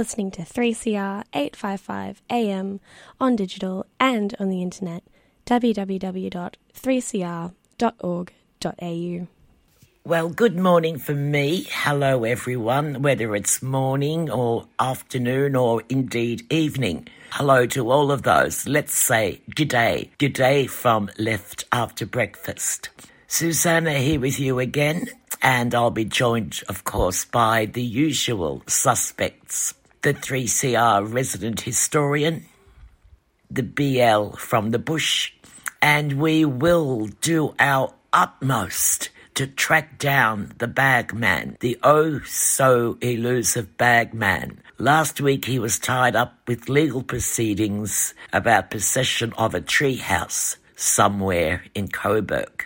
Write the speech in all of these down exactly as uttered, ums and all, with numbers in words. listening to three C R eight fifty-five A M on digital and on the internet, w w w dot three c r dot org dot a u. Well, good morning from me. Hello, everyone, whether it's morning or afternoon or indeed evening. Hello to all of those. Let's say g'day, g'day from Left After Breakfast. Susanna here with you again, and I'll be joined, of course, by the usual suspects, the three C R resident historian, the B L from the bush, and we will do our utmost to track down the bagman, the oh-so-elusive bagman. Last week he was tied up with legal proceedings about possession of a treehouse somewhere in Coburg.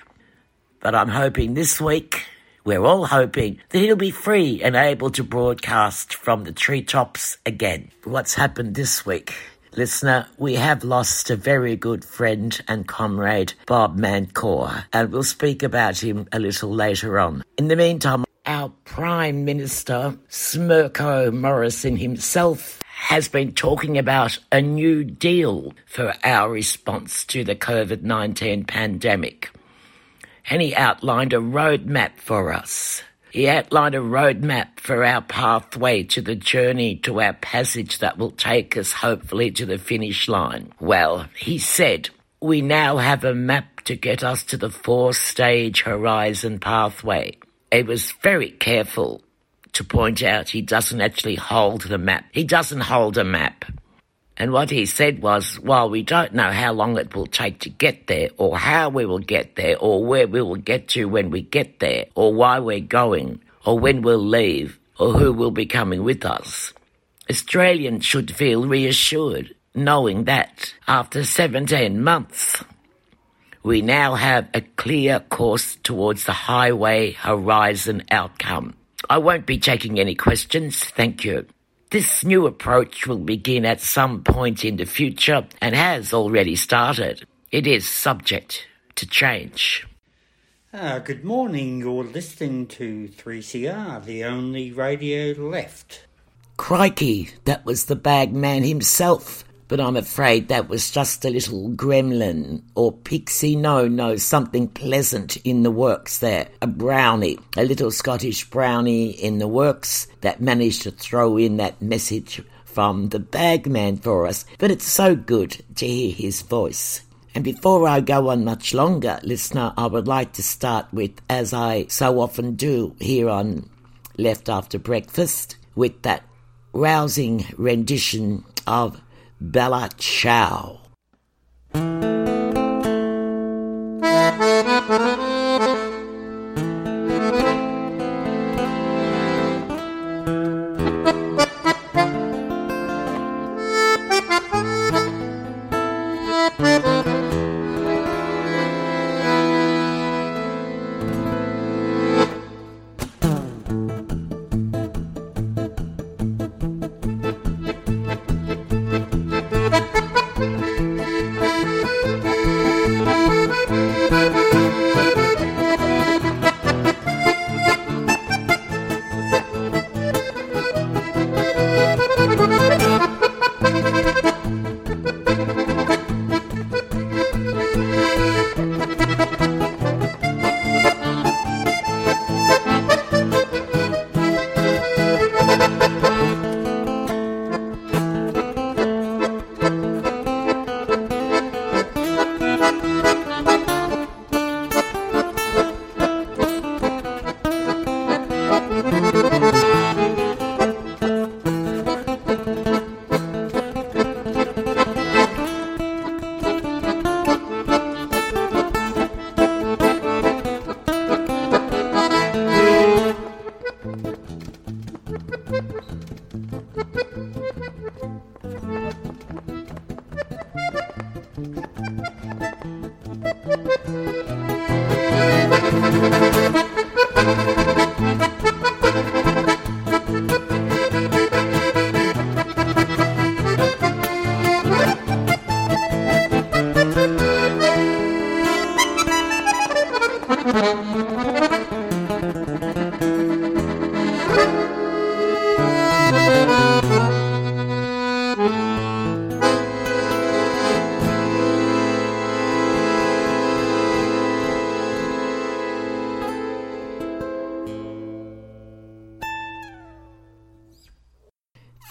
But I'm hoping this week, we're all hoping, that he'll be free and able to broadcast from the treetops again. What's happened this week? Listener, we have lost a very good friend and comrade, Bob Mancor, and we'll speak about him a little later on. In the meantime, our Prime Minister, Smirko Morrison himself, has been talking about a new deal for our response to the COVID nineteen pandemic. And he outlined a roadmap for us. He outlined a roadmap for our pathway to the journey, to our passage that will take us hopefully to the finish line. Well, he said, we now have a map to get us to the four-stage horizon pathway. He was very careful to point out he doesn't actually hold the map. He doesn't hold a map. And what he said was, while we don't know how long it will take to get there, or how we will get there, or where we will get to when we get there, or why we're going, or when we'll leave, or who will be coming with us, Australians should feel reassured knowing that after seventeen months, we now have a clear course towards the highway horizon outcome. I won't be taking any questions, thank you. This new approach will begin at some point in the future and has already started. It is subject to change. Ah, good morning. You're listening to three C R, the only radio left. Crikey, that was the bagman himself. But I'm afraid that was just a little gremlin or pixie. No, no, something pleasant in the works there. A brownie, a little Scottish brownie in the works that managed to throw in that message from the bagman for us. But it's so good to hear his voice. And before I go on much longer, listener, I would like to start with, as I so often do here on Left After Breakfast, with that rousing rendition of Bella Ciao. Thank you.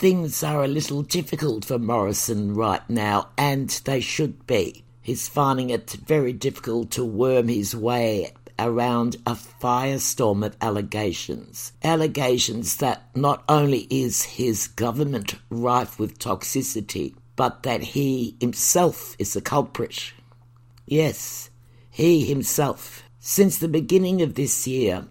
things are a little difficult for Morrison right now, and they should be. He's finding it very difficult to worm his way around a firestorm of allegations. Allegations that not only is his government rife with toxicity, but that he himself is the culprit. Yes, he himself. Since the beginning of this year,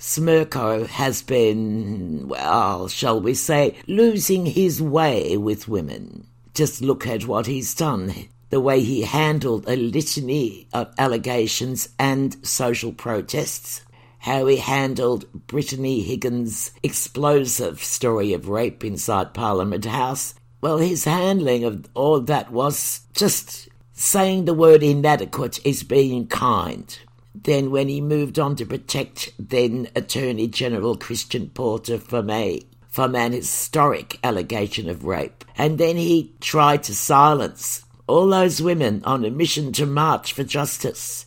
Smirko has been, well, shall we say, losing his way with women. Just look at what he's done. The way he handled a litany of allegations and social protests, how he handled Brittany Higgins' explosive story of rape inside Parliament House. Well, his handling of all that was just saying the word inadequate is being kind. Then when he moved on to protect then Attorney General Christian Porter from a from an historic allegation of rape. And then he tried to silence all those women on a mission to march for justice,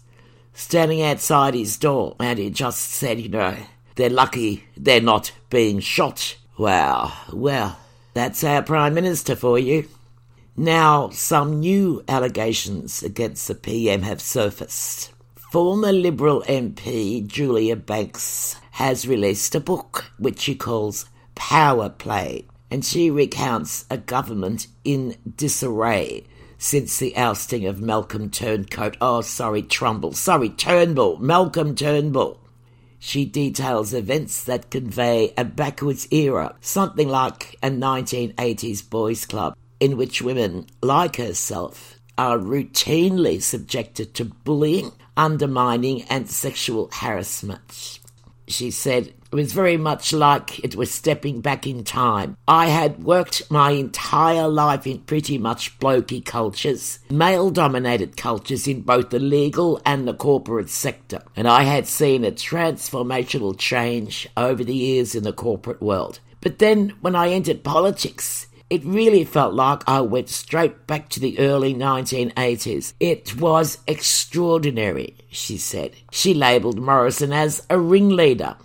standing outside his door, and he just said, you know, they're lucky they're not being shot. Well, well, that's our Prime Minister for you. Now, some new allegations against the P M have surfaced. Former Liberal M P Julia Banks has released a book which she calls Power Play, and she recounts a government in disarray since the ousting of Malcolm Turncoat, oh, sorry, Trumbull, sorry, Turnbull, Malcolm Turnbull. She details events that convey a backwards era, something like a nineteen eighties boys' club, in which women, like herself, are routinely subjected to bullying, undermining, and sexual harassment. She said, it was very much like it was stepping back in time. I had worked my entire life in pretty much blokey cultures, male-dominated cultures in both the legal and the corporate sector, and I had seen a transformational change over the years in the corporate world. But then when I entered politics, it really felt like I went straight back to the early nineteen eighties. It was extraordinary, she said. She labelled Morrison as a ringleader.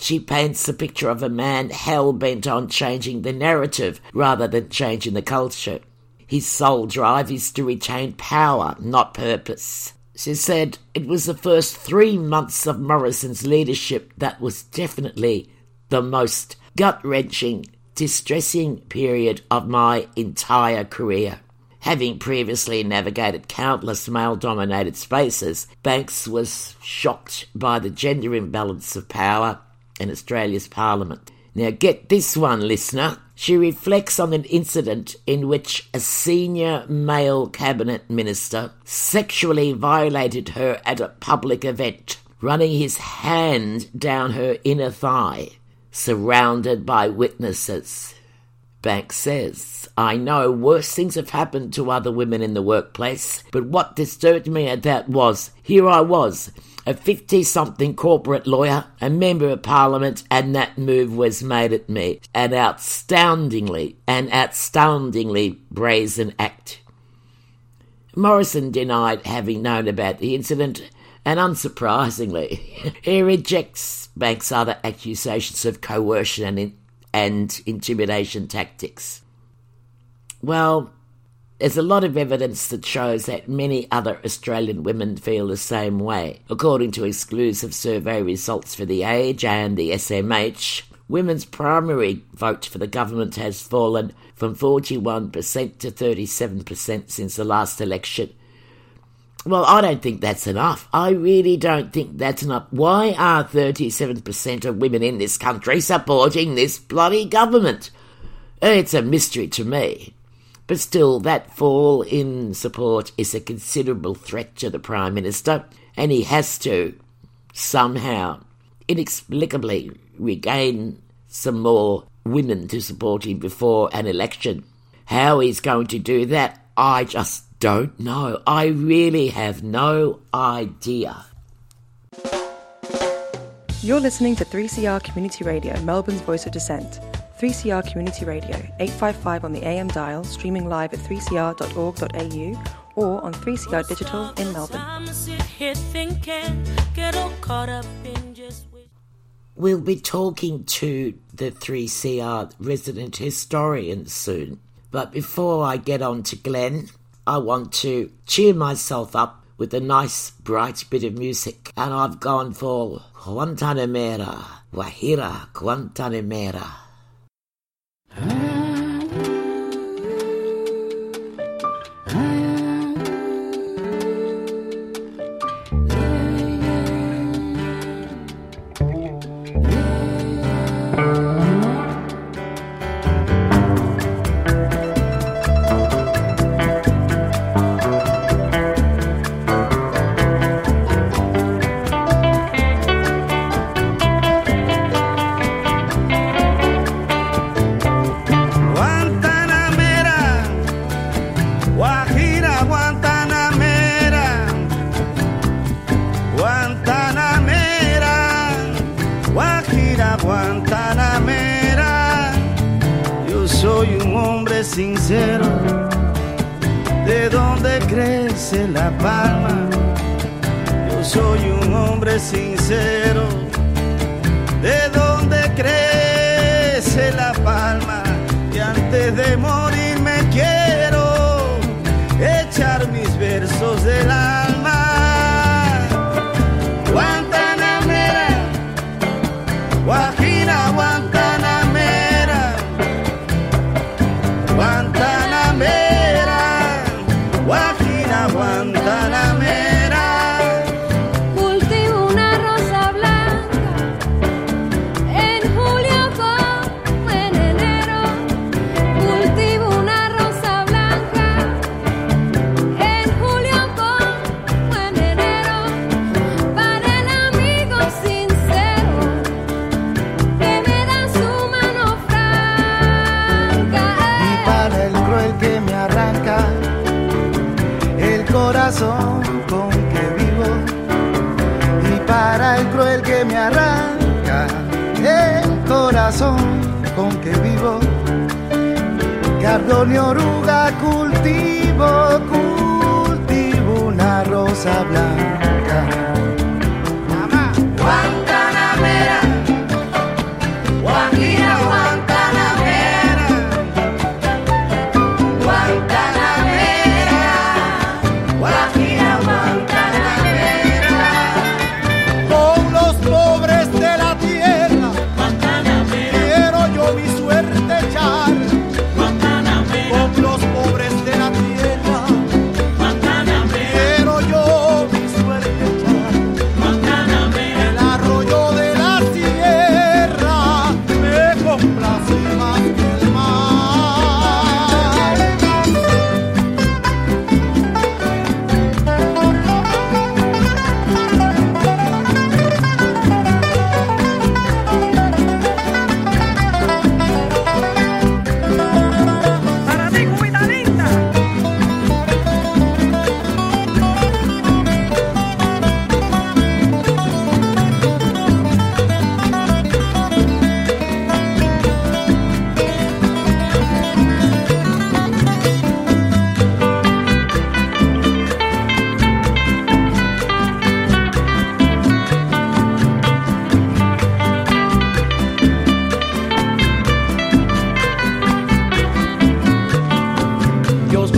She paints the picture of a man hell-bent on changing the narrative rather than changing the culture. His sole drive is to retain power, not purpose. She said it was the first three months of Morrison's leadership that was definitely the most gut-wrenching, distressing period of my entire career. Having previously navigated countless male-dominated spaces, Banks was shocked by the gender imbalance of power in Australia's Parliament. Now get this one, listener. She reflects on an incident in which a senior male cabinet minister sexually violated her at a public event, running his hand down her inner thigh, surrounded by witnesses. Banks says, I know worse things have happened to other women in the workplace, but what disturbed me at that was, here I was, a fifty-something corporate lawyer, a member of parliament, and that move was made at me. An outstandingly, an outstandingly brazen act. Morrison denied having known about the incident, and unsurprisingly, he rejects Banks' other accusations of coercion and, in- and intimidation tactics. Well, there's a lot of evidence that shows that many other Australian women feel the same way. According to exclusive survey results for the Age and the S M H, women's primary vote for the government has fallen from forty-one percent to thirty-seven percent since the last election. Well, I don't think that's enough. I really don't think that's enough. Why are thirty-seven percent of women in this country supporting this bloody government? It's a mystery to me. But still, that fall in support is a considerable threat to the Prime Minister, and he has to, somehow, inexplicably regain some more women to support him before an election. How he's going to do that, I just don't know. I really have no idea. You're listening to three C R Community Radio, Melbourne's voice of dissent. three C R Community Radio, eight fifty-five on the A M dial, streaming live at three c r dot org dot a u or on three C R Digital in Melbourne. We'll be talking to the three C R resident historian soon. But before I get on to Glenn, I want to cheer myself up with a nice, bright bit of music. And I've gone for Guantanamera, Wajira Guantanamera. Ah. Sincero, de donde crece la palma. Yo soy un hombre sincero, de donde crece la palma. Y antes de morir me quiero echar mis versos del alma. Guantanamera, Guajira, Guantanamera. Con que vivo y para el cruel que me arranca el corazón con que vivo, cardón y oruga cultivo, cultivo una rosa blanca.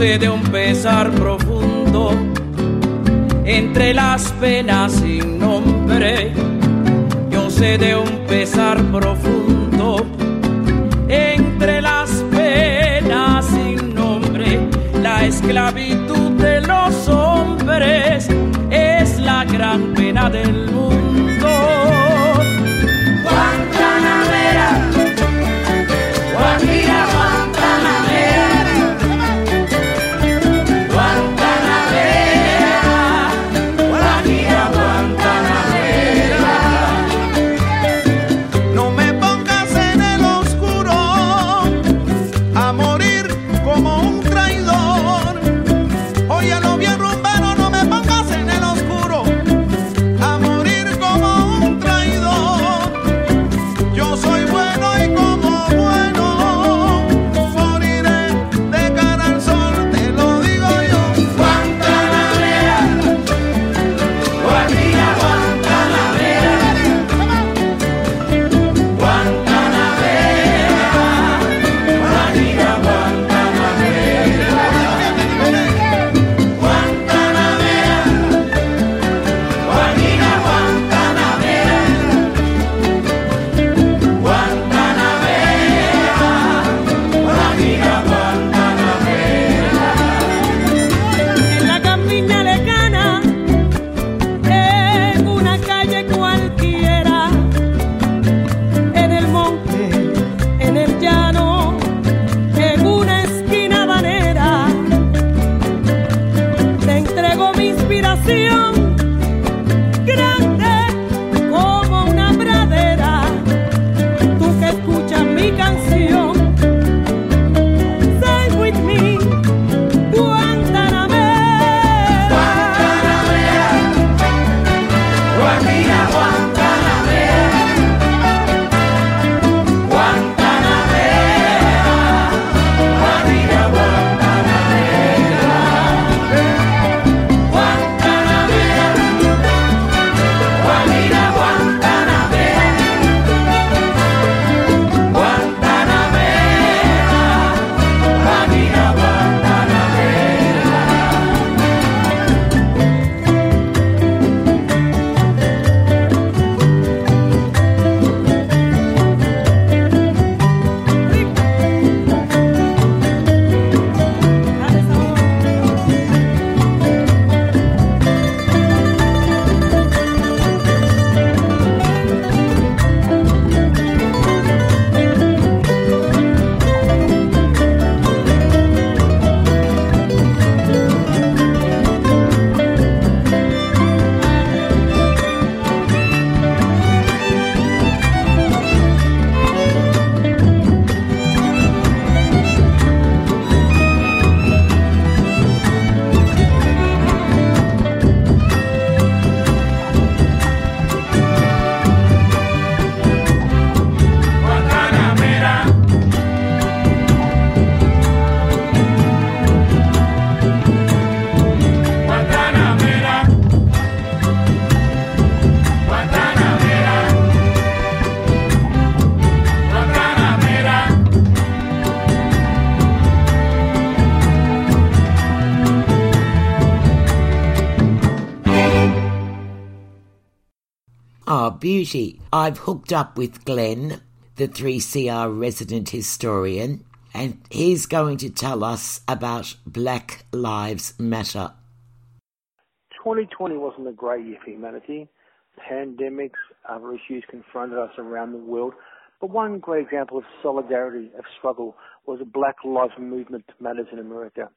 De un pesar profundo entre las penas sin nombre, yo sé de un pesar profundo entre las penas sin nombre. La esclavitud de los hombres es la gran pena del mundo. Guantanamera, Guajira, Guantanamera. Ah, beauty. I've hooked up with Glenn, the three C R resident historian, and he's going to tell us about Black Lives Matter. twenty twenty wasn't a great year for humanity. Pandemics, other issues confronted us around the world. But one great example of solidarity, of struggle, was the Black Lives Movement Matters in America.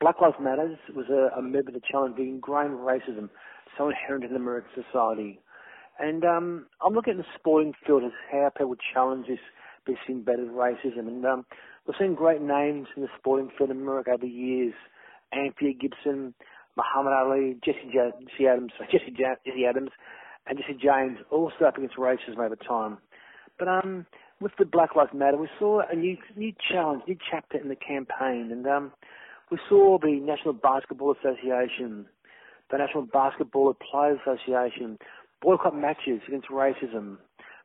Black Lives Matters was a, a movement to challenge the ingrained racism so inherent in American society. And um, I'm looking at the sporting field as how people challenge this, this embedded racism. And um, we've seen great names in the sporting field in America over the years. Anthony Gibson, Muhammad Ali, Jesse, ja- Jesse Adams, Jesse, ja- Jesse Adams, and Jesse James, all set up against racism over time. But um, with the Black Lives Matter, we saw a new new challenge, new chapter in the campaign, and um, we saw the National Basketball Association, the National Basketball Players Association boycott matches against racism.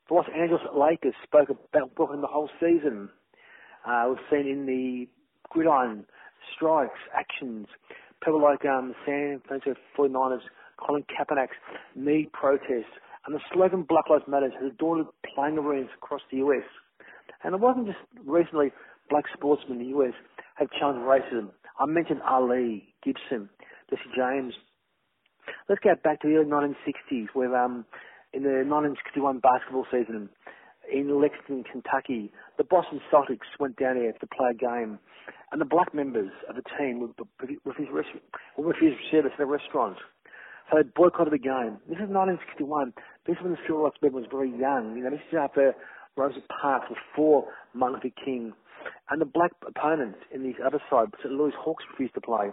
The Los Angeles Lakers spoke about boycotting the whole season. Uh, we've seen in the gridiron strikes, actions, people like um, San Francisco forty-niners, Colin Kaepernick's knee protests, and the slogan Black Lives Matter has adorned playing arenas across the U S. And it wasn't just recently black sportsmen in the U S have challenged racism. I mentioned Ali, Gibson, Jesse James. Let's go back to the early nineteen sixties, where um, in the nineteen sixty-one basketball season in Lexington, Kentucky, the Boston Celtics went down there to play a game, and the black members of the team would refuse service at a restaurant. So they boycotted the game. This is nineteen sixty-one. This is when the civil rights movement was very young. You know, this is after Rosa Parks, before Martin Luther King. And the black opponents in the other side, Saint Louis Hawks, refused to play.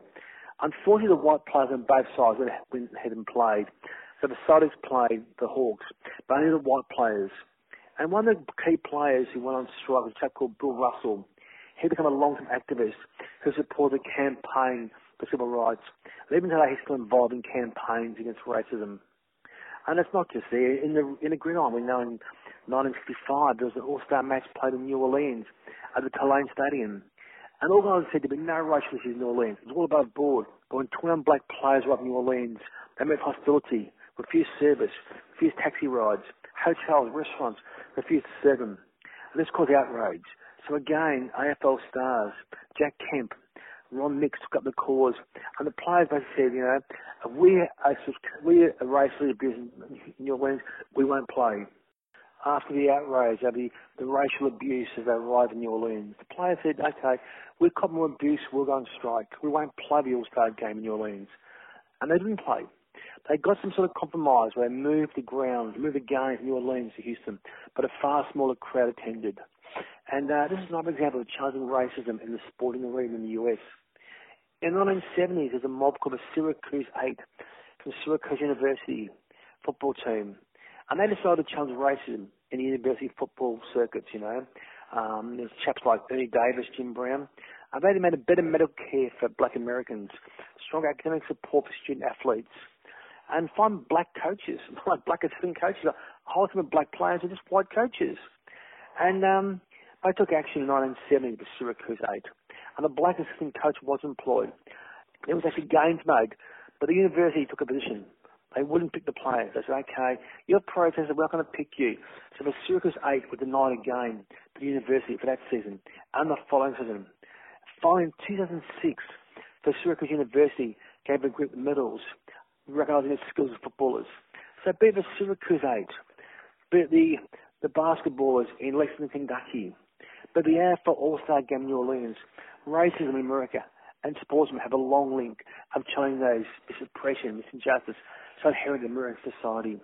Unfortunately, the white players on both sides went ahead and played. So the Celtics played the Hawks, but only the white players. And one of the key players who went on strike was a chap called Bill Russell. He became a long-term activist who supported the campaign for civil rights. And even today, he's still involved in campaigns against racism. And it's not just there. In the in the gridiron, we know in nineteen sixty-five, there was an all-star match played in New Orleans at the Tulane Stadium. And organisers said there'd be no racial issues in New Orleans. It was all above board. But when twenty-one black players were up in New Orleans, they met hostility, refused service, refused taxi rides, hotels, restaurants, refused to serve them. And this caused outrage. So again, A F L stars, Jack Kemp, Ron Nix took up the cause, and the players basically said, you know, if we're a, we're a racially abused New Orleans, we won't play. After the outrage over the, the racial abuse as they arrived in New Orleans, the players said, okay, we've got more abuse, we'll go on strike. We won't play the All-Star game in New Orleans. And they didn't play. They got some sort of compromise where they moved the ground, moved the game from New Orleans to Houston, but a far smaller crowd attended. And uh, this is another example of challenging racism in the sporting arena in the U S. In the nineteen seventies, there's a mob called the Syracuse eight from Syracuse University football team. And they decided to challenge racism in the university football circuits, you know. Um, there's chaps like Ernie Davis, Jim Brown. And they demanded better medical care for black Americans, strong academic support for student athletes, and find black coaches, like black assistant coaches, a whole team of black players are just white coaches. And um, they took action in nineteen seventy with Syracuse eight. And a black assistant coach was employed. There was actually gains made, but the university took a position. They wouldn't pick the players. They said, okay, your protesters, we're not going to pick you. So the Syracuse eight were denied a game to the university for that season and the following season. Finally, in two thousand six, the Syracuse University gave a group of medals, recognising their skills as footballers. So be it the Syracuse eight, be it the, the basketballers in Lexington, Kentucky, but the A F L All-Star Game in New Orleans, racism in America and sportsmen have a long link of challenging those, this oppression, this injustice so inherent in American society.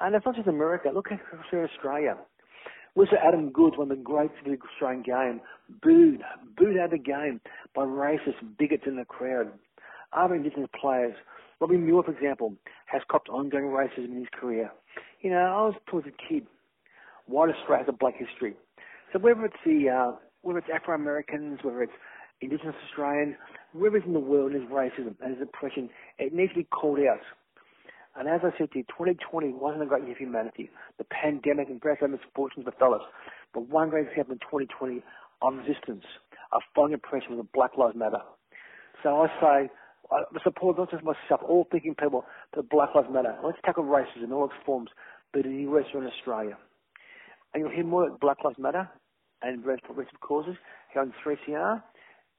And it's not just America. Look at Australia. Mister Adam Goods, one of the greats of the Australian game, booed, booed out of the game by racist bigots in the crowd. Other Indigenous players, Robbie Muir, for example, has copped ongoing racism in his career. You know, I was taught as a kid, white Australia has a black history. So whether it's the uh, whether it's Afro-Americans, whether it's Indigenous Australians, wherever it's in the world is racism and is oppression, it needs to be called out. And as I said to you, twenty twenty wasn't a great year for humanity. The pandemic and perhaps our misfortunes befell us. But one great example in twenty twenty of resistance, of fighting oppression was the Black Lives Matter. So I say, I support not just myself, all thinking people, but Black Lives Matter. Let's tackle racism in all its forms but in the U S or in Australia. And you'll hear more about Black Lives Matter and various progressive causes here on three C R.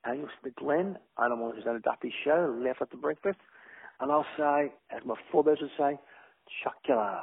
And you'll see the Glenn, I don't want to just Duffy's show, Laugh After Breakfast. And I'll say, as my forebears would say, Chakula.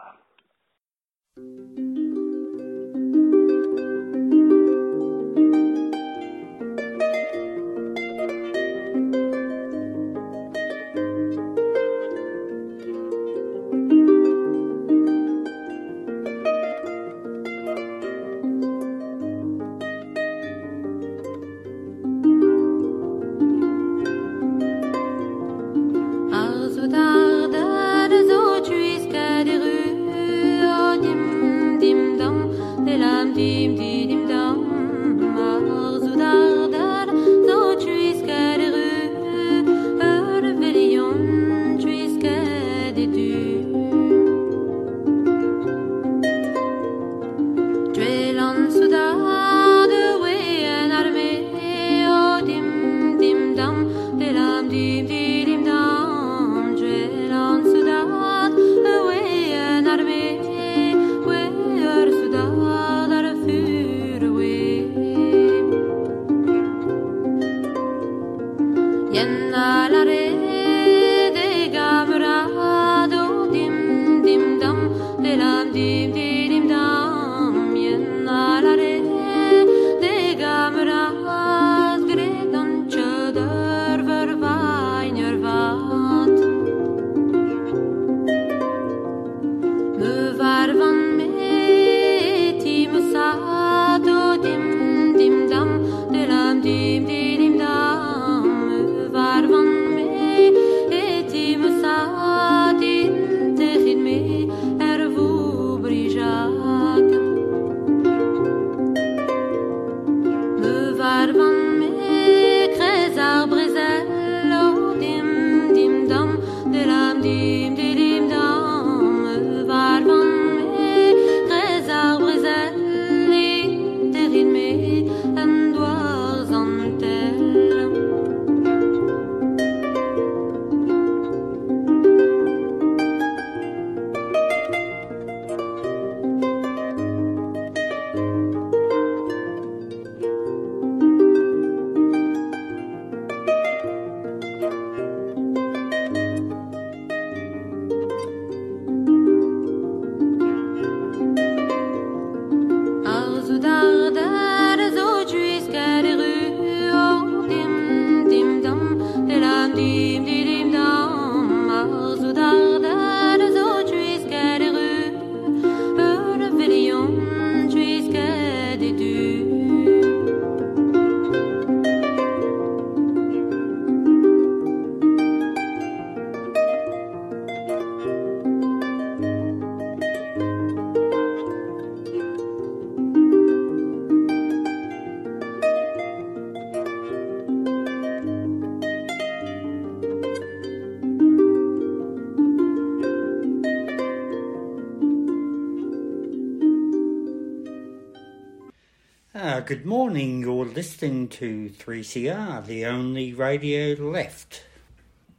Good morning, you're listening to three C R, the only radio left.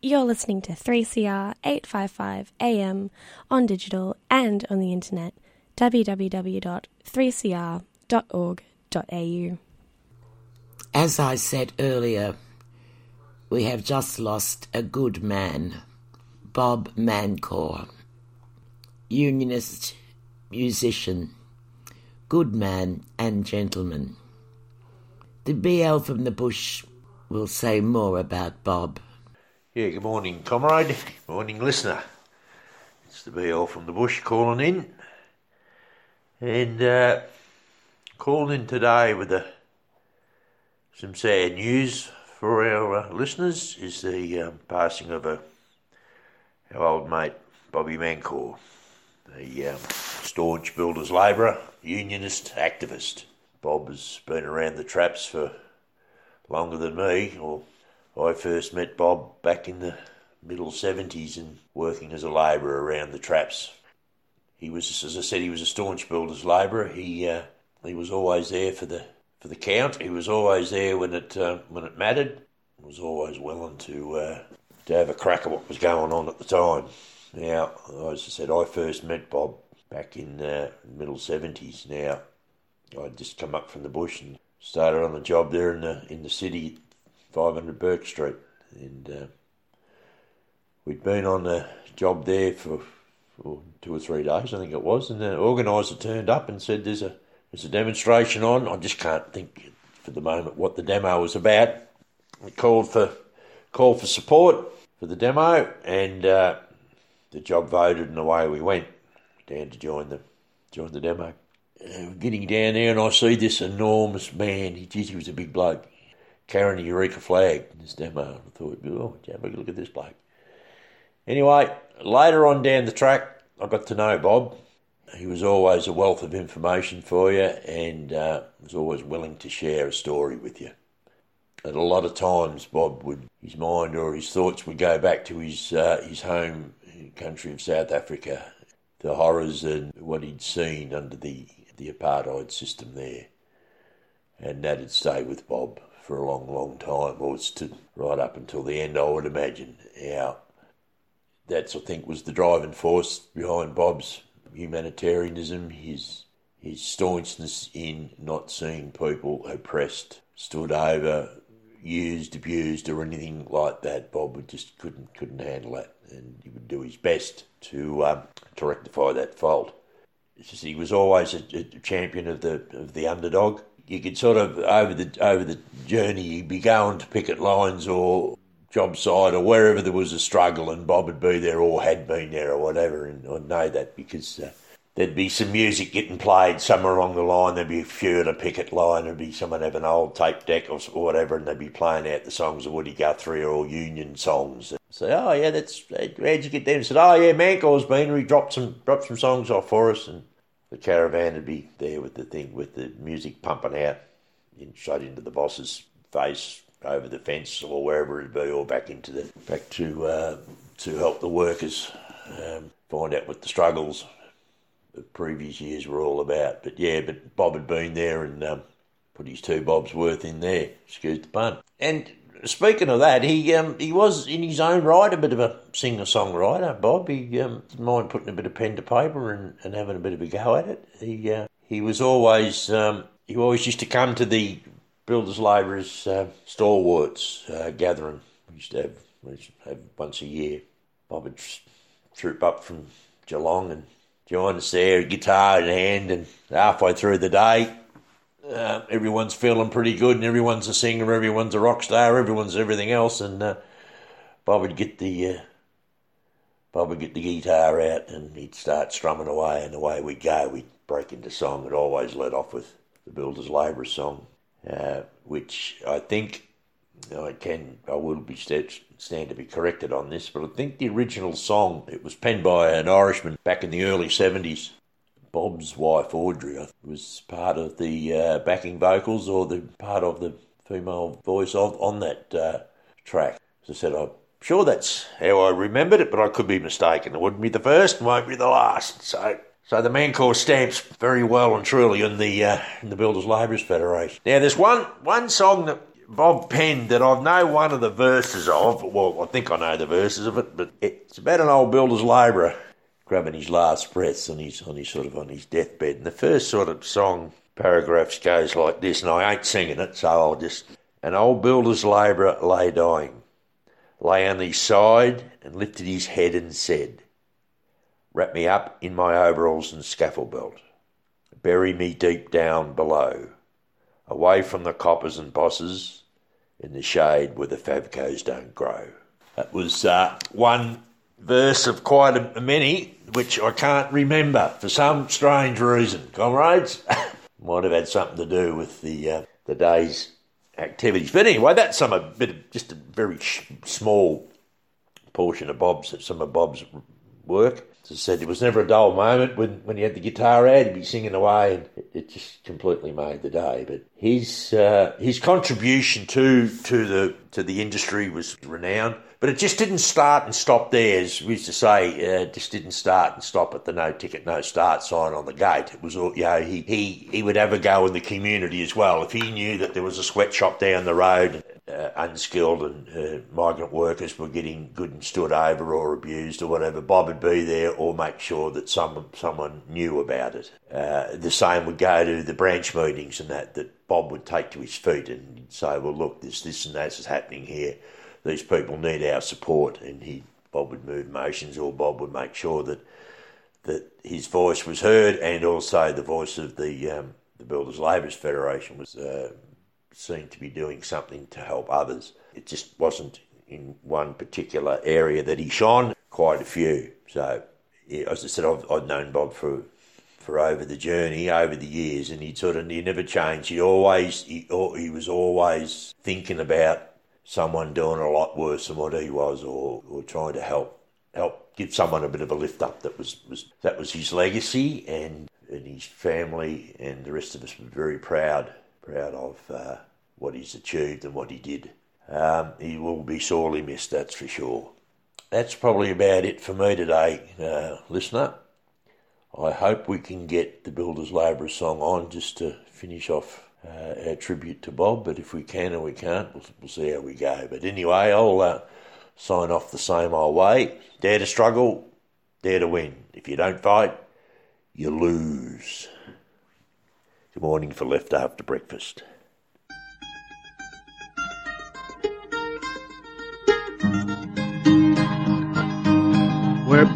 You're listening to three C R eight fifty-five A M on digital and on the internet, w w w dot three c r dot org dot a u. As I said earlier, we have just lost a good man, Bob Mancor, unionist, musician, good man and gentleman. The B L from the bush will say more about Bob. Yeah, good morning, comrade. Good morning, listener. It's the B L from the bush calling in. And uh, calling in today with a, some sad news for our uh, listeners is the um, passing of a, our old mate, Bobby Mancor, the um, staunch builders' labourer, unionist, activist. Bob has been around the traps for longer than me. Or I first met Bob back in the middle seventies and working as a labourer around the traps. He was, as I said, he was a staunch builders' labourer. He uh, he was always there for the for the count. He was always there when it uh, when it mattered. He was always willing to uh, to have a crack at what was going on at the time. Now, as I said, I first met Bob back in the middle seventies. Now, I'd just come up from the bush and started on the job there in the in the city, five hundred Burke Street, and uh, we'd been on the job there for, for two or three days, I think it was, and the organiser turned up and said, "There's a there's a demonstration on." I just can't think for the moment what the demo was about. We called for called for support for the demo, and uh, the job voted, and away we went down to join the join the demo. Uh, getting down there, and I see this enormous man. He, geez, he was a big bloke, carrying a Eureka flag in this demo. I thought, oh, have a look at this bloke. Anyway, later on down the track, I got to know Bob. He was always a wealth of information for you, and uh, was always willing to share a story with you. At a lot of times, Bob would, his mind or his thoughts would go back to his uh, his home country of South Africa, the horrors and what he'd seen under the the apartheid system there, and that had stayed with Bob for a long, long time, or it's to, right up until the end, I would imagine. Yeah, that's, I think, was the driving force behind Bob's humanitarianism, his his staunchness in not seeing people oppressed, stood over, used, abused, or anything like that. Bob would just couldn't couldn't handle that, and he would do his best to um, to rectify that fault. He was always a, a champion of the of the underdog. You could sort of, over the over the journey, you'd be going to picket lines or job site or wherever there was a struggle, and Bob would be there or had been there or whatever, and I'd know that because uh, there'd be some music getting played somewhere along the line, there'd be a few at a picket line, there'd be someone having an old tape deck or, or whatever, and they'd be playing out the songs of Woody Guthrie or Union songs. Say, oh yeah, that's, how'd you get them? I said, oh yeah, Mancor's been, he dropped some, dropped some songs off for us, and the caravan would be there with the thing, with the music pumping out, and straight into the boss's face, over the fence or wherever it'd be, or back into the, back to, uh, to help the workers, um, find out what the struggles the previous years were all about. But yeah, but Bob had been there and um, put his two bobs worth in there, excuse the pun. And speaking of that, he um, he was in his own right a bit of a singer-songwriter, Bob. He um, didn't mind putting a bit of pen to paper and, and having a bit of a go at it. He uh, he was always, um, he always used to come to the Builders' Labourers uh, Stalwarts uh, gathering. We used to have, we used to have once a year. Bob would troop up from Geelong and join us there, guitar in hand, and halfway through the day, Uh, everyone's feeling pretty good, and everyone's a singer, everyone's a rock star, everyone's everything else. And uh, Bob would get the uh, Bob would get the guitar out, and he'd start strumming away, and away we'd go. We'd break into song, and always let off with the Builders' Labourers song, uh, which I think I can I will be st- stand to be corrected on this, but I think the original song, it was penned by an Irishman back in the early seventies. Bob's wife, Audrey, was part of the uh, backing vocals, or the part of the female voice of on that uh, track. As I said, I'm sure that's how I remembered it, but I could be mistaken. It wouldn't be the first, won't be the last. So so the Mancor stamps very well and truly in the uh, in the Builders' Labourers Federation. Now, there's one, one song that Bob penned that I know one of the verses of. Well, I think I know the verses of it, but it's about an old Builders' labourer grabbing his last breaths on his on his sort of on his deathbed, and the first sort of song paragraphs goes like this, and I ain't singing it, so I'll just. An old builder's labourer lay dying, lay on his side and lifted his head and said, "Wrap me up in my overalls and scaffold belt, bury me deep down below, away from the coppers and bosses, in the shade where the favcos don't grow." That was uh, one verse of quite a, many, which I can't remember for some strange reason, comrades. Might have had something to do with the uh, the day's activities. But anyway, that's some a bit of, just a very sh- small portion of Bob's some of Bob's work. As I said, there was never a dull moment when, when he had the guitar out, he'd be singing away, and it, it just completely made the day. But his uh, his contribution to to the to the industry was renowned. But it just didn't start and stop there, as we used to say. Uh, it just didn't start and stop at the no ticket, no start sign on the gate. It was all, you know, he, he, he would have a go in the community as well. If he knew that there was a sweatshop down the road uh, unskilled and uh, migrant workers were getting good and stood over or abused or whatever, Bob would be there or make sure that some, someone knew about it. Uh, the same would go to the branch meetings and that, that Bob would take to his feet and say, well, look, this, this and that is happening here. These people need our support. And he, Bob would move motions, or Bob would make sure that that his voice was heard, and also the voice of the um, the Builders' Labourers Federation was uh, seen to be doing something to help others. It just wasn't in one particular area that he shone, quite a few. So, yeah, as I said, I've, I've known Bob for for over the journey, over the years, and he'd sort of, he never changed. He always, he, he was always thinking about someone doing a lot worse than what he was, or, or trying to help help. give someone a bit of a lift up. That was, was that was his legacy, and, and his family and the rest of us were very proud, proud of uh, what he's achieved and what he did. Um, he will be sorely missed, that's for sure. That's probably about it for me today, uh, listener. I hope we can get the Builders' Labourers song on just to finish off uh, our tribute to Bob, but if we can or we can't, we'll, we'll see how we go. But anyway, I'll... Uh, Sign off the same old way. Dare to struggle, dare to win. If you don't fight, you lose. Good morning for left after breakfast. We're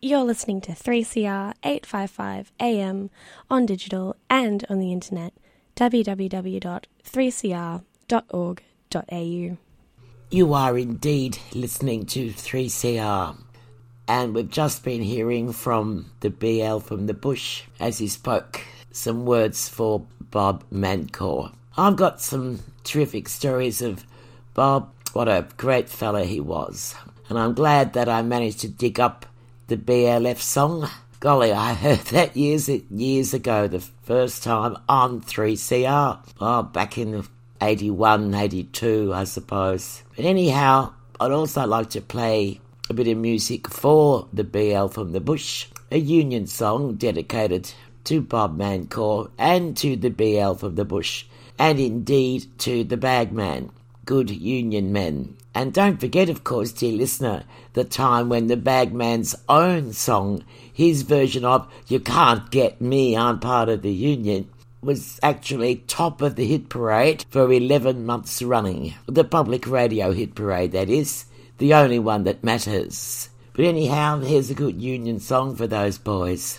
You're listening to three C R eight fifty-five A M on digital and on the internet, w w w dot three c r dot org dot a u. You are indeed listening to three C R, and we've just been hearing from the B L from the bush as he spoke some words for Bob Mancor. I've got some terrific stories of Bob. What a great fellow he was, and I'm glad that I managed to dig up the B L F song. Golly, I heard that years years ago, the first time on three C R. Oh, back in eighty-one, eighty-two, I suppose. But anyhow, I'd also like to play a bit of music for the B L from the bush, a union song dedicated to Bob Mancor and to the B L from the bush, and indeed to the bagman, good union men. And don't forget, of course, dear listener, the time when the bagman's own song, his version of You Can't Get Me, I'm Part of the Union, was actually top of the hit parade for eleven months running. The public radio hit parade, that is, the only one that matters. But anyhow, here's a good union song for those boys.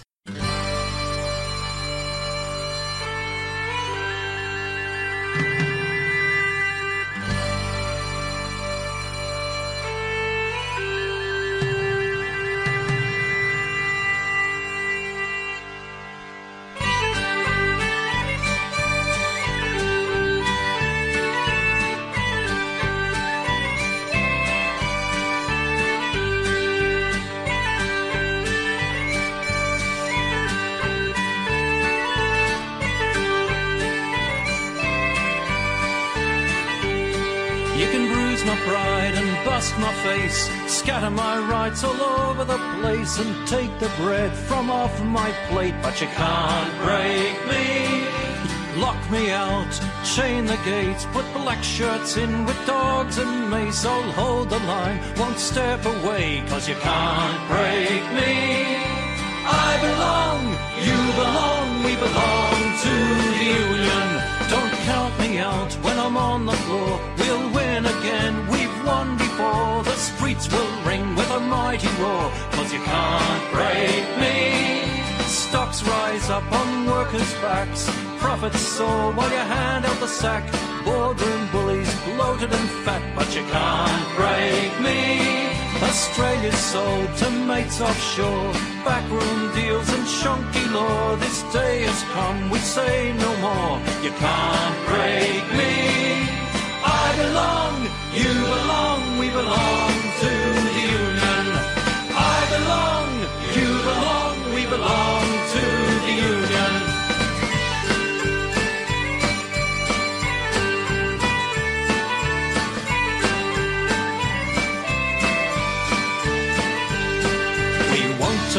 dust my face, scatter my rights all over the place, and take the bread from off my plate. But you can't break me, lock me out, chain the gates, put black shirts in with dogs and mace. I'll hold the line, won't step away, 'cause you can't break me. I belong, you belong, we belong to the union. Don't count me out when I'm on the floor. We'll win again, we've won before. The streets will ring with a mighty roar, 'cause you can't break me. Stocks rise up on workers' backs, profits soar while you hand out the sack. Boardroom bullies, bloated and fat, but you can't break me. Australia's sold to mates offshore, backroom deals and shonky law. This day has come, we say no more. You can't break me. I belong, you belong, we belong to the union. I belong, you belong, we belong to the union.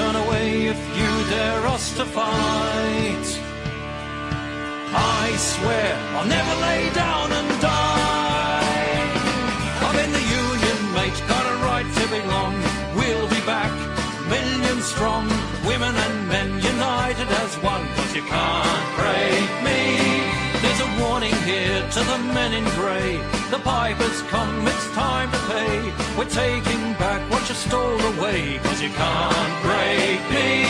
Turn away if you dare us to fight. I swear I'll never lay down and die. I'm in the union, mate, got a right to belong. We'll be back, millions strong, women and men united as one, 'cause you can't break me. There's a warning here to the men in grey. The piper's come, it's time to pay. We're taking back what you stole away, 'cause you can't break me.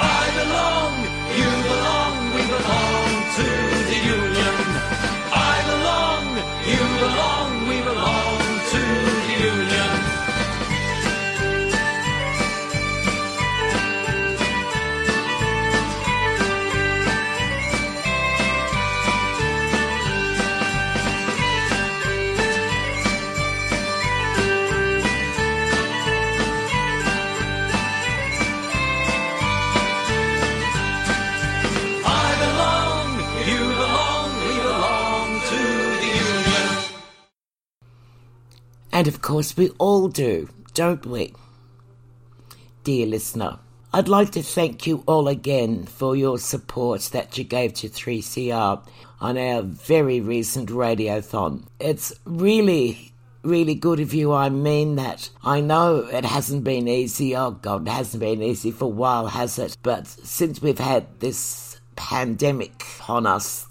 I belong, you belong, we belong to the union. I belong, you belong, we belong to the union. And of course we all do, don't we? Dear listener, I'd like to thank you all again for your support that you gave to three C R on our very recent radiothon. It's really, really good of you, I mean that. I know it hasn't been easy, oh God, it hasn't been easy for a while, has it? But since we've had this pandemic on us,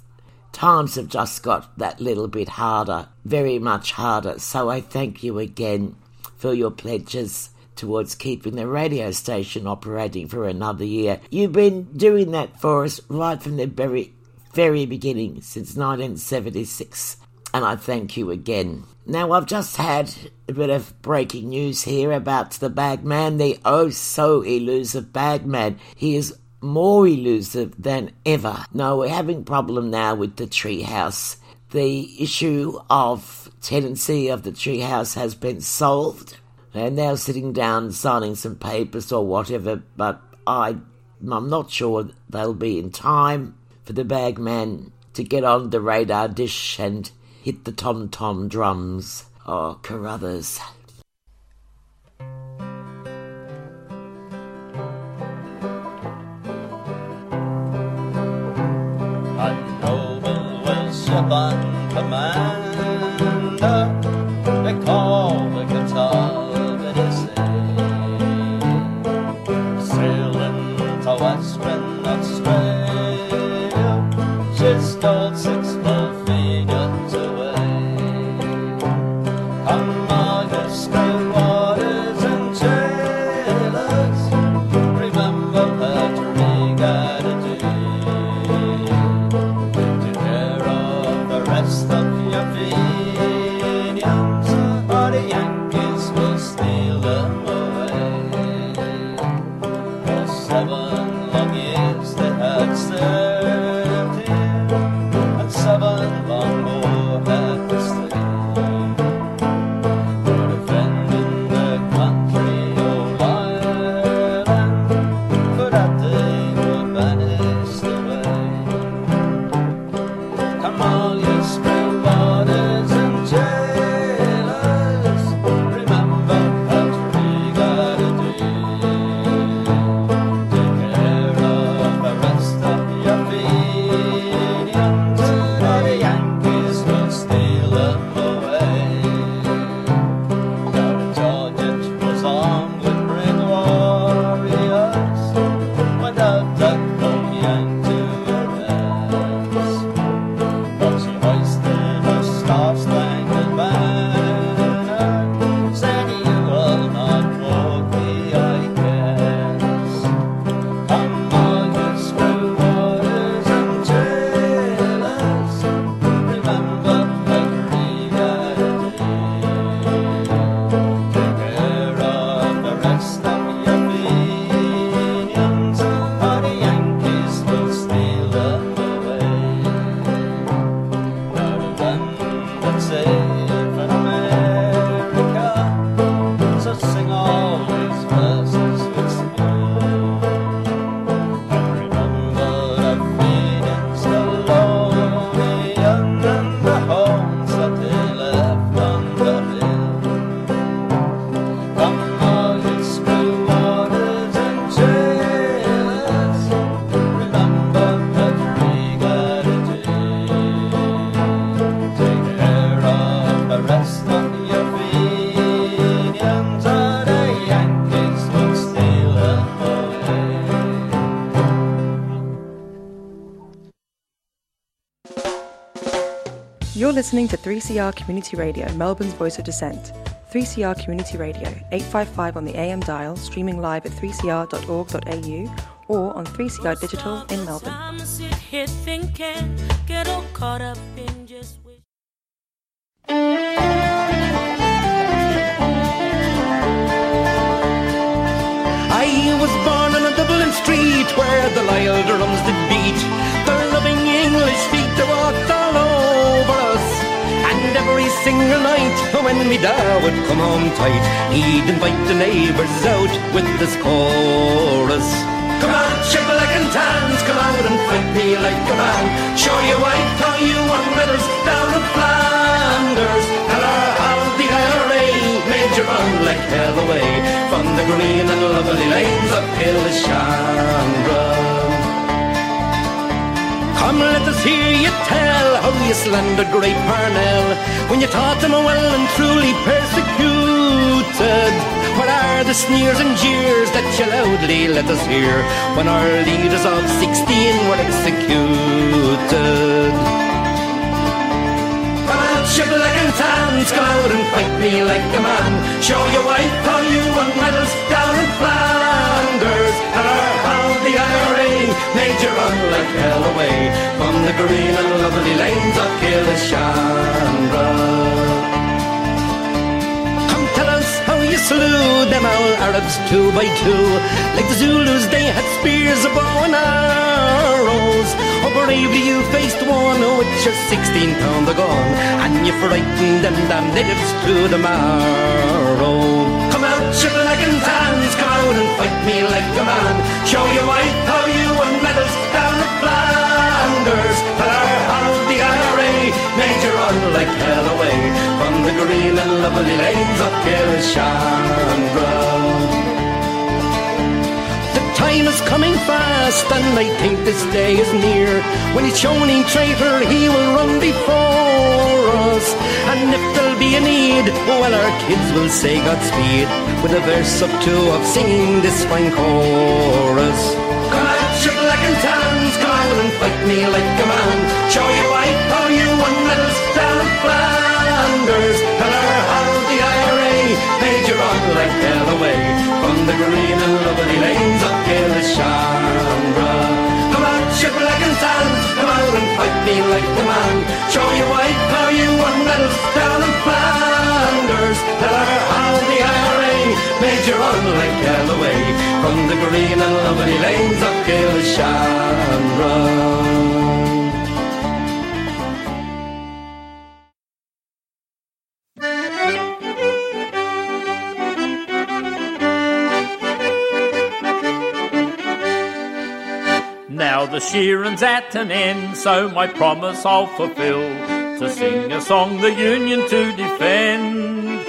times have just got that little bit harder, very much harder. So I thank you again for your pledges towards keeping the radio station operating for another year. You've been doing that for us right from the very, very beginning, since nineteen seventy-six. And I thank you again. Now, I've just had a bit of breaking news here about the Bagman, the oh-so-elusive Bagman. He is more elusive than ever. No, we're having a problem now with the treehouse. The issue of tenancy of the treehouse has been solved. They're now sitting down signing some papers or whatever, but I, I'm not sure they'll be in time for the Bagman to get on the radar dish and hit the tom-tom drums. Oh, Carruthers. Second commander, they call the guitar, but they say, sailing to Western Australia, she stole six full figures away. Come on, you stay waters and jailers, remember Patrick got a come on, you spring waters and jailers. You're listening to three C R Community Radio, Melbourne's voice of dissent. three C R Community Radio, eight fifty-five on the A M dial, streaming live at three c r dot org dot a u or on three C R Digital in Melbourne. I was born on a Dublin street where the Lyle drums did beat. Their loving English feet, they walked all over us. And every single night when me dad would come home tight, he'd invite the neighbours out with this chorus. Come on, shibboleth and tans, come out and fight me like a man. Show you white how you won medals down in Flanders. Hello, how the I R A made you run like hell away from the green and lovely lanes of Killeshandra. Come, let us hear you tell how you slandered great Parnell when you taught him well and truly persecuted. What are the sneers and jeers that you loudly let us hear when our leaders of sixteen were executed? Shibboleth and tans, come out and fight me like a man. Show your wife how you won medals down in Flanders. And how the I R A made you run like hell away from the green and lovely lanes of Killeshandra. Come tell us how you slew them owl Arabs two by two. Like the Zulus, they had spears, a bow and arrows. How bravely you faced one with your sixteen-pounder gun, and you frightened them damn natives to the marrow. Come out, shibboleth and tans, come out and fight me like a man. Show your wife how you won medals down at Flanders. Tell her how the I R A made you run like hell away from the green and lovely lanes of Killeshandra. Time is coming fast, and I think this day is near. When he's shown in traitor, he will run before us. And if there'll be a need, well, our kids will say Godspeed with a verse or two of singing this fine chorus. Come out, shibboleth and tans, come out and fight me like a man. Show your wife how you won medals down in Flanders. Tell her how the I R A made you run like hell away from the green and lovely lanes of Killeshandra. Come out, shibboleth and tans, come out and fight me like a man. Show your wife how you won medals down in Flanders. Tell her how the I R A made you run like hell away from the green and lovely lanes of Killeshandra. Now the shearing's at an end, so my promise I'll fulfil, to sing a song the union to defend.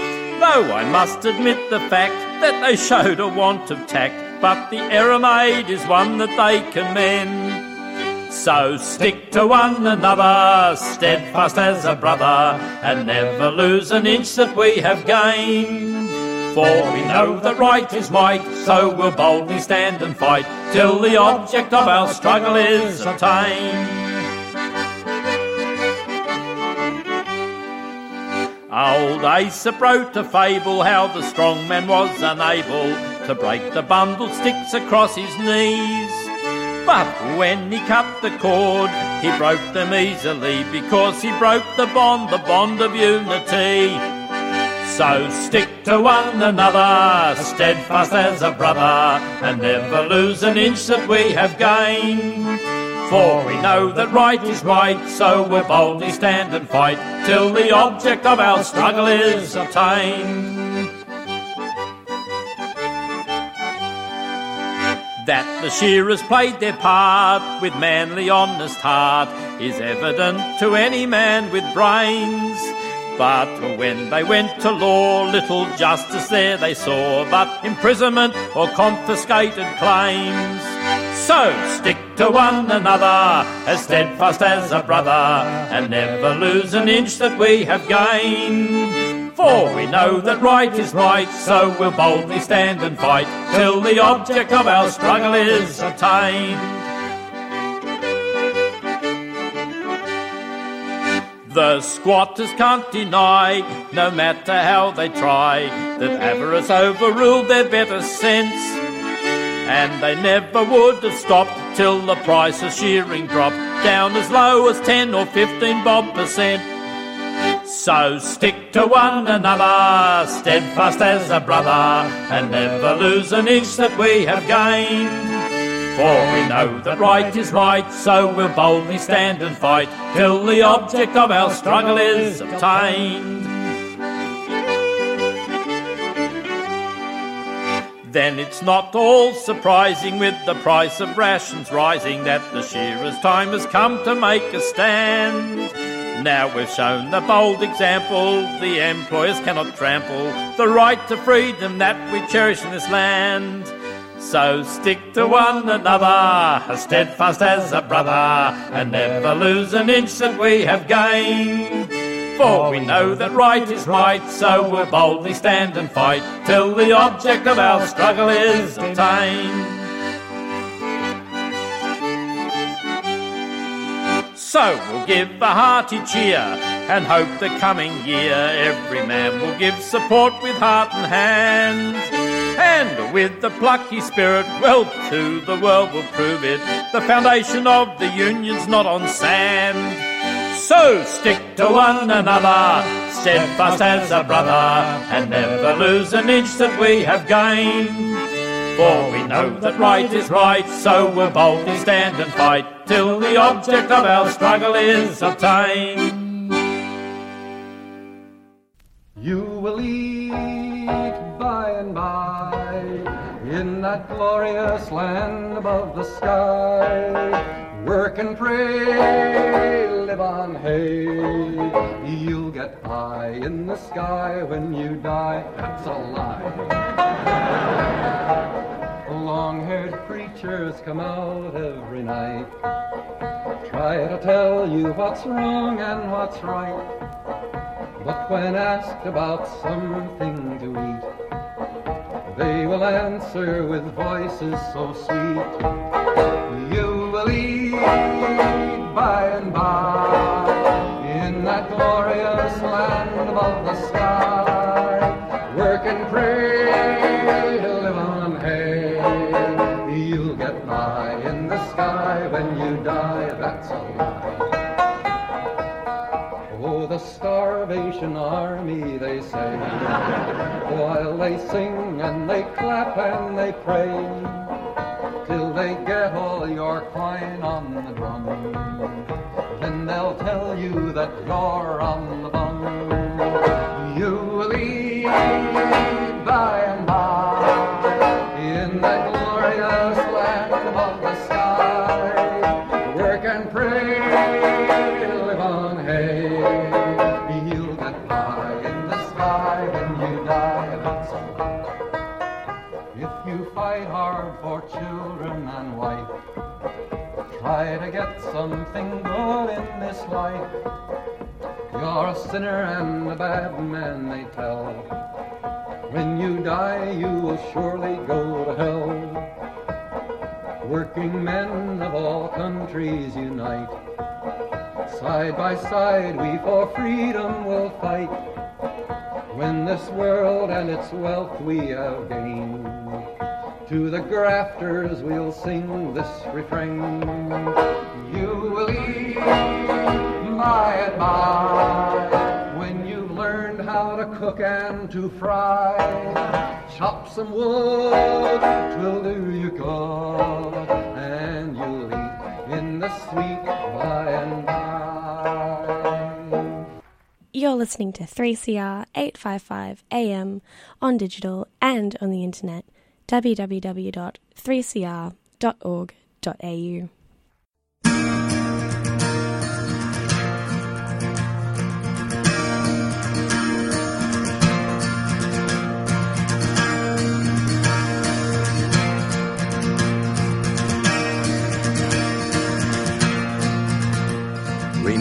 Though I must admit the fact that they showed a want of tact, but the error made is one that they can mend. So stick to one another, steadfast as a brother, and never lose an inch that we have gained. For we know that right is might, so we'll boldly stand and fight till the object of our struggle is attained. Old Aesop wrote a fable how the strong man was unable to break the bundle sticks across his knees. But when he cut the cord, he broke them easily because he broke the bond, the bond of unity. So stick to one another, steadfast as a brother, and never lose an inch that we have gained. For we know that right is right, so we'll boldly stand and fight till the object of our struggle is obtained. That the shearers played their part with manly honest heart is evident to any man with brains. But when they went to law, little justice there they saw, but imprisonment or confiscated claims. So stick to one another, as steadfast as a brother, and never lose an inch that we have gained. For we know that right is right, so we'll boldly stand and fight till the object of our struggle is attained. The squatters can't deny, no matter how they try, that avarice overruled their better sense. And they never would have stopped till the price of shearing dropped down as low as ten or fifteen bob percent. So stick to one another, steadfast as a brother, and never lose an inch that we have gained. For we know that right is right, so we'll boldly stand and fight till the object of our struggle is obtained. Then it's not all surprising, with the price of rations rising, that the shearer's time has come to make a stand. Now we've shown the bold example, the employers cannot trample the right to freedom that we cherish in this land. So stick to one another, as steadfast as a brother, and never lose an inch that we have gained. For we know that right is right, so we'll boldly stand and fight till the object of our struggle is obtained. So we'll give a hearty cheer and hope the coming year every man will give support with heart and hand. And with the plucky spirit, well, to the world will prove it, the foundation of the union's not on sand. So stick to one another, steadfast as a brother, and never lose an inch that we have gained. For we know that right is right, so we'll boldly stand and fight till the object of our struggle is obtained. You will eat by and by in that glorious land above the sky. Work and pray, live on hay. You'll get high in the sky when you die. That's a lie. Long-haired preachers come out every night, try to tell you what's wrong and what's right. But when asked about something to eat, they will answer with voices so sweet. You will eat by and by in that glorious land above the sky. Work and pray to live on hay. You'll get high in the sky when you die, that's a lie. Oh, the starvation army, they say, while they sing and they clap and they pray, till they get all your coin on the drum. Then they'll tell you that you're on the bum. You will eat by and by in that glorious land above the sky. Work and pray, live on hay. You'll get by in the sky when you die, that's a lie. If you fight hard for children and wife, try to get something good in this life. You're a sinner and a bad man, they tell. When you die, you will surely go to hell. Working men of all countries unite, side by side we for freedom will fight. When this world and its wealth we have gained, to the grafters we'll sing this refrain. You will eat by and by, when you've learned how to cook and to fry. Chop some wood till do you good, sweet by and by. You're listening to three C R eight fifty-five A M on digital and on the internet, w w w dot three c r dot org dot a u.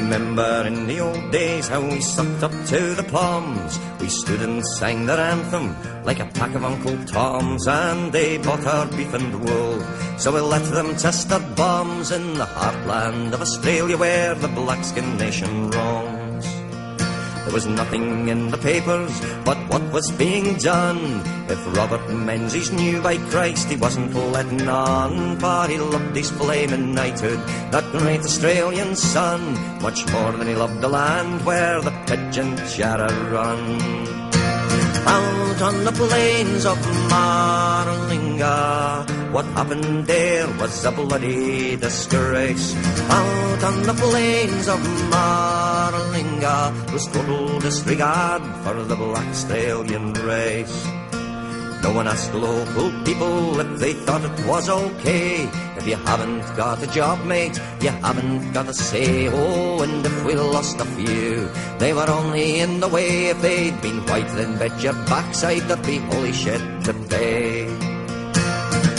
Remember in the old days how we sucked up to the plums. We stood and sang their anthem like a pack of Uncle Toms. And they bought our beef and wool, so we let them test their bombs in the heartland of Australia where the black-skinned nation roams. was nothing in the papers but what was being done. If Robert Menzies knew, by Christ, he wasn't letting on, for he loved his flaming knighthood, that great Australian sun, much more than he loved the land where the pigeon chara run. Out on the plains of Maralinga, what happened there was a bloody disgrace. Out on the plains of Maralinga was total disregard for the black Australian race. No one asked local people if they thought it was okay. If you haven't got a job, mate, you haven't got a say. Oh, and if we lost a few, they were only in the way. If they'd been white, then bet your backside there'd be holy shit to pay.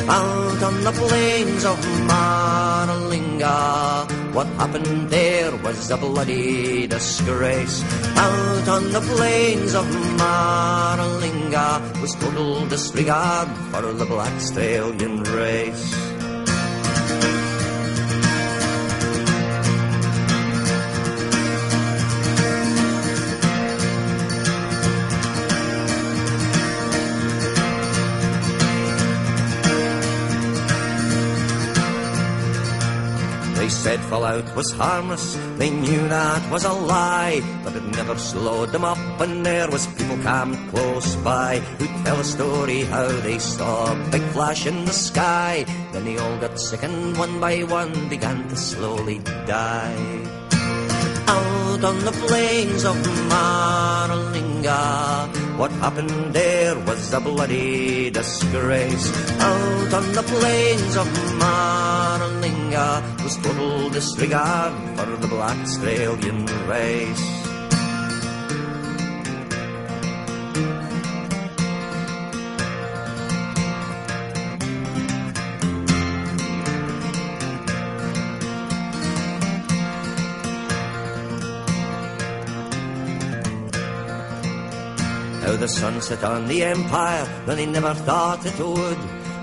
Out on the plains of Maralinga, what happened there was a bloody disgrace. Out on the plains of Maralinga was total disregard for the black Australian race. They said fallout was harmless, they knew that was a lie, but it never slowed them up, and there was people camped close by who'd tell a story how they saw a big flash in the sky. Then they all got sick and one by one began to slowly die. Out on the plains of Maralinga, what happened there was a bloody disgrace. Out on the plains of Maralinga was total disregard for the black Australian race. How the sun set on the empire when he never thought it would,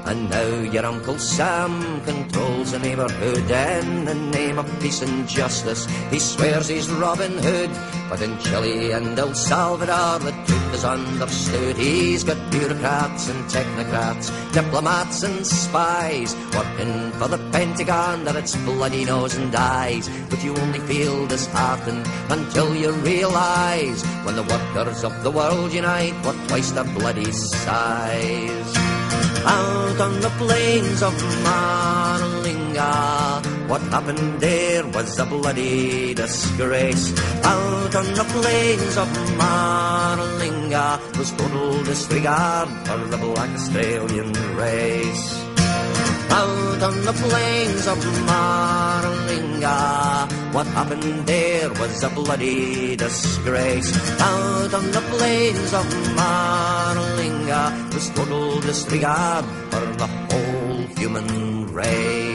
and now your Uncle Sam controls the neighbourhood. In the name of peace and justice, he swears he's Robin Hood, but in Chile and El Salvador the truth is understood. He's got bureaucrats and technocrats, diplomats and spies, working for the Pentagon that it's bloody nose and eyes. But you only feel disheartened until you realise, when the workers of the world unite, we're twice the bloody size. Out on the plains of Maralinga, what happened there was a bloody disgrace. Out on the plains of Maralinga was total disregard for the black Australian race. Out on the plains of Maralinga, what happened there was a bloody disgrace. Out on the plains of Maralinga was total disregard for the whole human race.